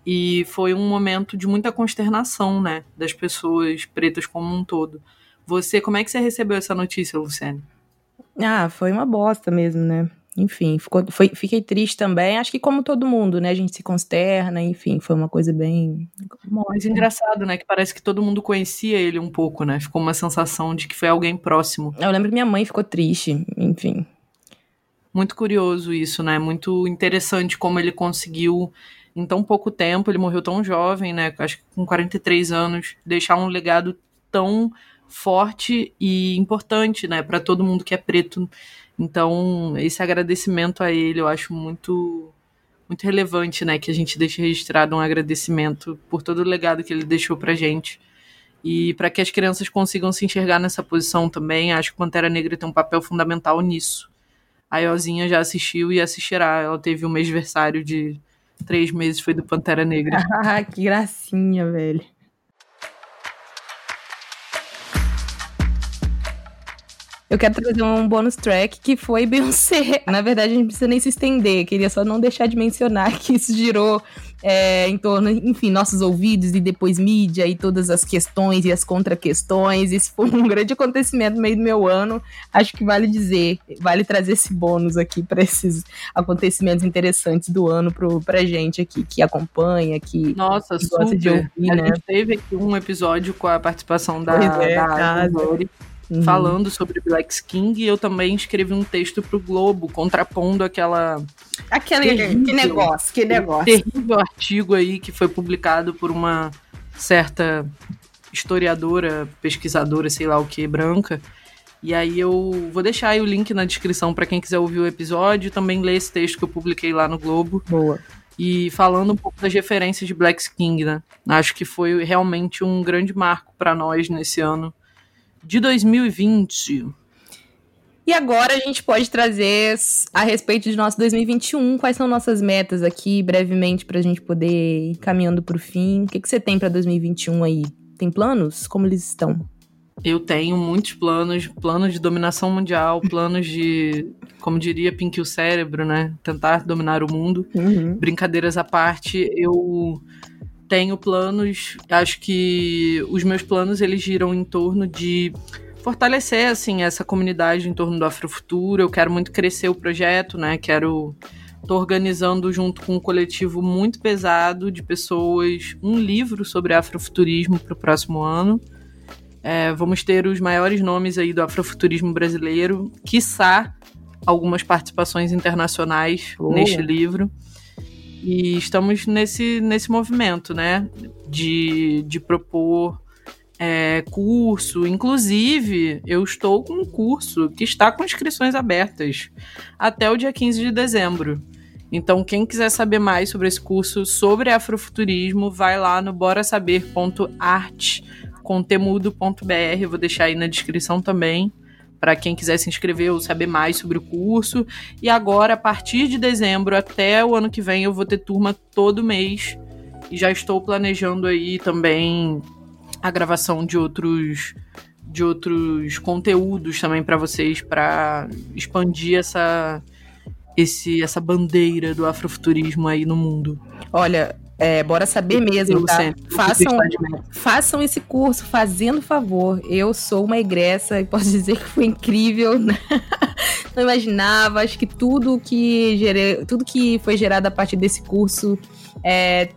E foi um momento de muita consternação, né, das pessoas pretas como um todo. Como é que você recebeu essa notícia, Luciene? Ah, foi uma bosta mesmo, né? Enfim, fiquei triste também. Acho que como todo mundo, né? A gente se consterna, enfim, foi uma coisa bem... Mas engraçado, né? Que parece que todo mundo conhecia ele um pouco, né? Ficou uma sensação de que foi alguém próximo. Eu lembro que minha mãe ficou triste, enfim. Muito curioso isso, né? Muito interessante como ele conseguiu... Em tão pouco tempo, ele morreu tão jovem, né? Acho que com 43 anos, deixar um legado tão forte e importante, né, para todo mundo que é preto. Então, esse agradecimento a ele, eu acho muito, muito relevante, né, que a gente deixe registrado um agradecimento por todo o legado que ele deixou pra gente. E para que as crianças consigam se enxergar nessa posição também, acho que Pantera Negra tem um papel fundamental nisso. A Iozinha já assistiu e assistirá. Ela teve um mêsversário de 3 meses, foi do Pantera Negra. Ah, que gracinha, velho. Eu quero trazer um bônus track que foi Beyoncé. Na verdade, a gente não precisa nem se estender. Queria só não deixar de mencionar que isso girou em torno, enfim, nossos ouvidos e depois mídia e todas as questões e as contra-questões. Isso foi um grande acontecimento no meio do meu ano. Acho que vale trazer esse bônus aqui para esses acontecimentos interessantes do ano pra gente aqui, que acompanha, que Nossa, gosta super. De ouvir. A gente teve aqui um episódio com a participação da Lori. Uhum. Falando sobre Black Skin, e eu também escrevi um texto pro Globo contrapondo aquele terrível terrível artigo aí que foi publicado por uma certa historiadora, pesquisadora, sei lá o que, branca. E aí eu vou deixar aí o link na descrição para quem quiser ouvir o episódio, também ler esse texto que eu publiquei lá no Globo. Boa. E falando um pouco das referências de Black Skin, né? Acho que foi realmente um grande marco para nós nesse ano de 2020. E agora a gente pode trazer a respeito de nosso 2021, quais são nossas metas aqui, brevemente, pra gente poder ir caminhando pro fim. O que você tem pra 2021 aí? Tem planos? Como eles estão? Eu tenho muitos planos, planos de dominação mundial, planos de, como diria Pink o Cérebro, né? Tentar dominar o mundo. Uhum. Brincadeiras à parte, eu tenho planos, acho que os meus planos, eles giram em torno de fortalecer, assim, essa comunidade em torno do Afrofuturo. Eu quero muito crescer o projeto, né? Quero... Estou organizando junto com um coletivo muito pesado de pessoas um livro sobre afrofuturismo para o próximo ano. Vamos ter os maiores nomes aí do afrofuturismo brasileiro, quiçá algumas participações internacionais neste livro. E estamos nesse movimento, né? De propor curso. Inclusive, eu estou com um curso que está com inscrições abertas até o dia 15 de dezembro. Então, quem quiser saber mais sobre esse curso, sobre afrofuturismo, vai lá no borasaber.artecontemudo.br. Eu vou deixar aí na descrição também, para quem quiser se inscrever ou saber mais sobre o curso. E agora, a partir de dezembro até o ano que vem, eu vou ter turma todo mês. E já estou planejando aí também a gravação de outros conteúdos também para vocês, para expandir essa bandeira do afrofuturismo aí no mundo. Olha, bora saber mesmo, tá? Façam esse curso, fazendo favor. Eu sou uma egressa e posso dizer que foi incrível. Não imaginava, acho que tudo que foi gerado a partir desse curso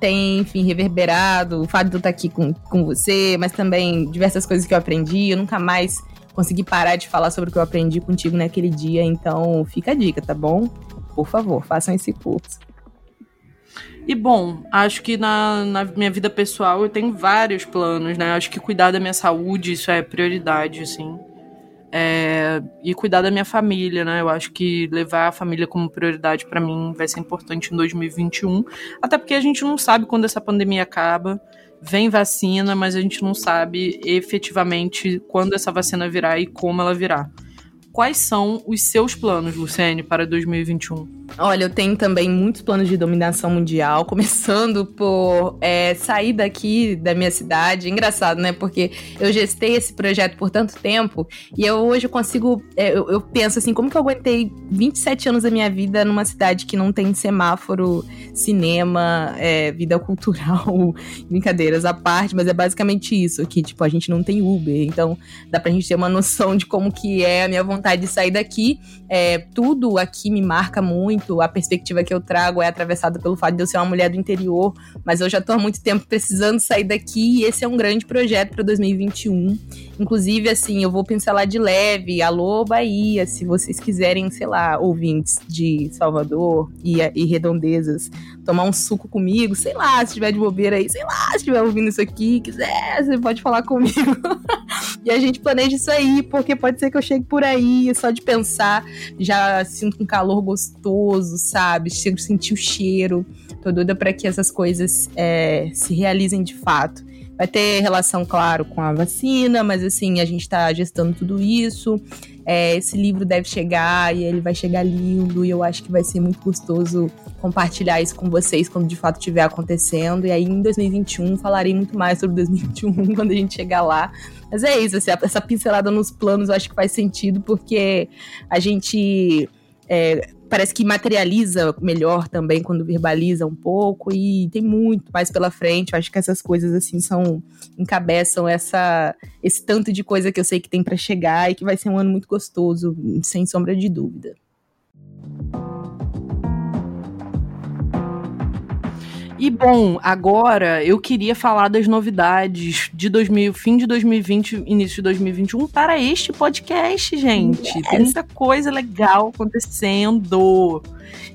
tem, enfim, reverberado. O fato de eu estar aqui com você, mas também diversas coisas que eu aprendi. Eu nunca mais consegui parar de falar sobre o que eu aprendi contigo naquele dia. Então, fica a dica, tá bom? Por favor, façam esse curso. E, bom, acho que na minha vida pessoal eu tenho vários planos, né? Acho que cuidar da minha saúde, isso é prioridade, assim. E cuidar da minha família, né? Eu acho que levar a família como prioridade pra mim vai ser importante em 2021. Até porque a gente não sabe quando essa pandemia acaba. Vem vacina, mas a gente não sabe efetivamente quando essa vacina virá e como ela virá. Quais são os seus planos, Luciene, para 2021? Olha, eu tenho também muitos planos de dominação mundial, começando por sair daqui da minha cidade. Engraçado, né? Porque eu gestei esse projeto por tanto tempo e hoje eu consigo... eu penso assim, como que eu aguentei 27 anos da minha vida numa cidade que não tem semáforo, cinema, vida cultural, brincadeiras à parte, mas é basicamente isso, que tipo, a gente não tem Uber, então dá pra gente ter uma noção de como que é a minha vontade de sair daqui. Tudo aqui me marca muito, a perspectiva que eu trago é atravessada pelo fato de eu ser uma mulher do interior, mas eu já tô há muito tempo precisando sair daqui e esse é um grande projeto para 2021. Inclusive, assim, eu vou pincelar de leve, alô Bahia, se vocês quiserem, sei lá, ouvintes de Salvador e redondezas, tomar um suco comigo, sei lá, se tiver de bobeira aí, sei lá, se estiver ouvindo isso aqui, quiser, você pode falar comigo. E a gente planeja isso aí, porque pode ser que eu chegue por aí, só de pensar, já sinto um calor gostoso, sabe? Chego a sentir o cheiro. Tô doida pra que essas coisas se realizem de fato. Vai ter relação, claro, com a vacina, mas assim, a gente tá gestando tudo isso. Esse livro deve chegar e ele vai chegar lindo e eu acho que vai ser muito gostoso compartilhar isso com vocês quando de fato estiver acontecendo. E aí em 2021 falarei muito mais sobre 2021 quando a gente chegar lá. Mas é isso, assim, essa pincelada nos planos eu acho que faz sentido porque a gente... parece que materializa melhor também quando verbaliza um pouco e tem muito mais pela frente. Eu acho que essas coisas assim encabeçam esse tanto de coisa que eu sei que tem para chegar e que vai ser um ano muito gostoso, sem sombra de dúvida. E bom, agora eu queria falar das novidades de fim de 2020, início de 2021 para este podcast, gente. Yes. Tem muita coisa legal acontecendo.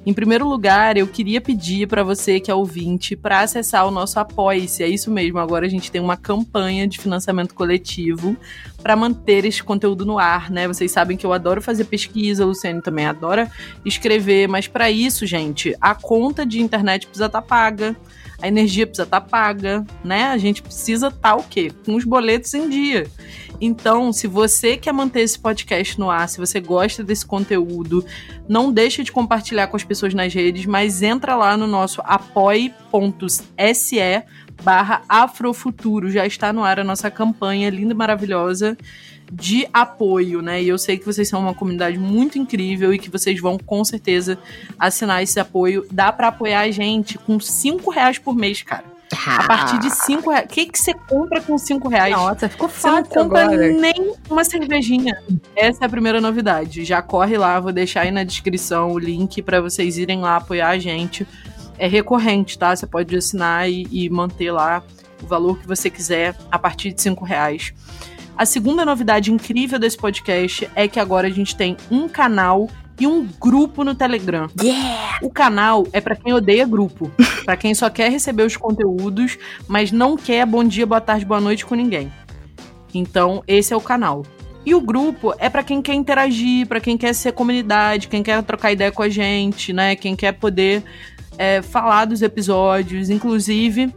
Em primeiro lugar, eu queria pedir para você que é ouvinte para acessar o nosso Apoia-se. É isso mesmo, agora a gente tem uma campanha de financiamento coletivo para manter este conteúdo no ar, né? Vocês sabem que eu adoro fazer pesquisa, a Luciene também adora escrever, mas para isso, gente, a conta de internet precisa estar paga, a energia precisa estar paga, né? A gente precisa estar o quê? Com os boletos em dia. Então, se você quer manter esse podcast no ar, se você gosta desse conteúdo, não deixa de compartilhar com as pessoas nas redes, mas entra lá no nosso apoia.se /Afrofuturo. Já está no ar a nossa campanha linda e maravilhosa de apoio, né? E eu sei que vocês são uma comunidade muito incrível e que vocês vão, com certeza, assinar esse apoio. Dá pra apoiar a gente com R$5 por mês, cara. A partir de R$5... O que você compra com R$5? Nossa, ficou fácil. Você não compra agora nem uma cervejinha. Essa é a primeira novidade. Já corre lá, vou deixar aí na descrição o link pra vocês irem lá apoiar a gente. É recorrente, tá? Você pode assinar e manter lá o valor que você quiser a partir de R$5. A segunda novidade incrível desse podcast é que agora a gente tem um canal e um grupo no Telegram. Yeah! O canal é pra quem odeia grupo, pra quem só quer receber os conteúdos, mas não quer bom dia, boa tarde, boa noite com ninguém. Então, esse é o canal. E o grupo é pra quem quer interagir, pra quem quer ser comunidade, quem quer trocar ideia com a gente, né? Quem quer poder falar dos episódios. Inclusive,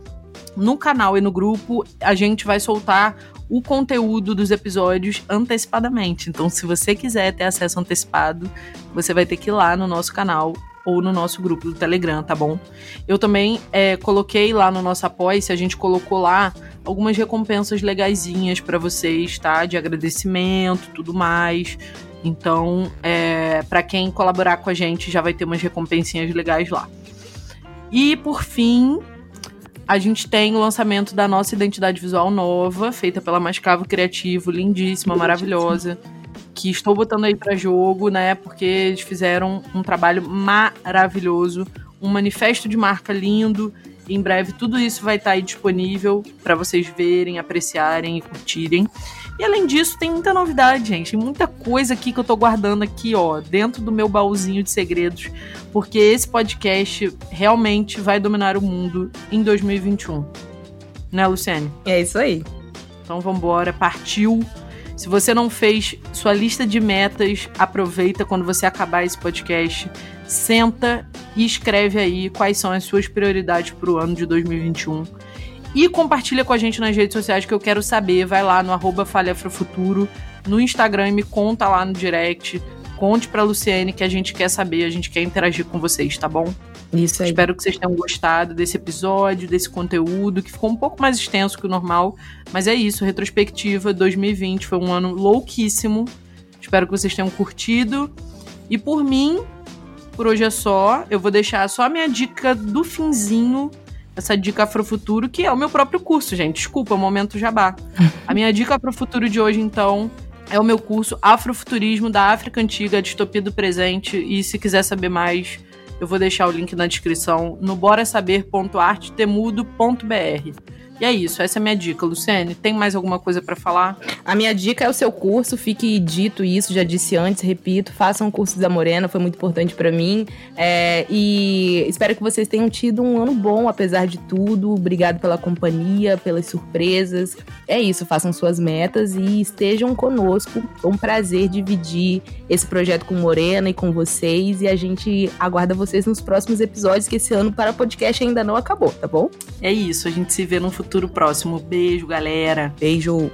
no canal e no grupo, a gente vai soltar o conteúdo dos episódios antecipadamente. Então, se você quiser ter acesso antecipado, você vai ter que ir lá no nosso canal ou no nosso grupo do Telegram, tá bom? Eu também coloquei lá no nosso Apoia-se, a gente colocou lá algumas recompensas legaisinhas pra vocês, tá? De agradecimento, tudo mais. Então, pra quem colaborar com a gente, já vai ter umas recompensinhas legais lá. E, por fim, a gente tem o lançamento da nossa identidade visual nova, feita pela Mascavo Criativo, lindíssima, maravilhosa, que estou botando aí pra jogo, né? Porque eles fizeram um trabalho maravilhoso, um manifesto de marca lindo. Em breve tudo isso vai estar aí disponível pra vocês verem, apreciarem e curtirem. E além disso, tem muita novidade, gente. Tem muita coisa aqui que eu tô guardando aqui, ó, dentro do meu baúzinho de segredos, porque esse podcast realmente vai dominar o mundo em 2021. Né, Luciene? É isso aí. Então vambora, partiu. Se você não fez sua lista de metas, aproveita quando você acabar esse podcast. Senta e escreve aí quais são as suas prioridades pro ano de 2021. E compartilha com a gente nas redes sociais, que eu quero saber. Vai lá no @falafrofuturo, no Instagram, e me conta lá no direct. Conte pra Luciene, que a gente quer saber, a gente quer interagir com vocês, tá bom? Isso aí. Espero que vocês tenham gostado desse episódio, desse conteúdo, que ficou um pouco mais extenso que o normal. Mas é isso, retrospectiva 2020 foi um ano louquíssimo. Espero que vocês tenham curtido. E por mim, por hoje é só. Eu vou deixar só a minha dica do finzinho, essa dica Afrofuturo, que é o meu próprio curso, gente. Desculpa, é um momento jabá. A minha dica Afrofuturo de hoje, então, é o meu curso Afrofuturismo da África Antiga, a Distopia do Presente. E se quiser saber mais, eu vou deixar o link na descrição no borasaber.artetemudo.br. E é isso, essa é a minha dica. Luciene, tem mais alguma coisa pra falar? A minha dica é o seu curso, fique dito isso, já disse antes, repito, façam o curso da Morena, foi muito importante pra mim, e espero que vocês tenham tido um ano bom, apesar de tudo. Obrigado pela companhia, pelas surpresas. É isso, façam suas metas e estejam conosco, é um prazer dividir esse projeto com Morena e com vocês, e a gente aguarda vocês nos próximos episódios, que esse ano para o podcast ainda não acabou, tá bom? É isso, a gente se vê no futuro próximo. Beijo, galera. Beijo.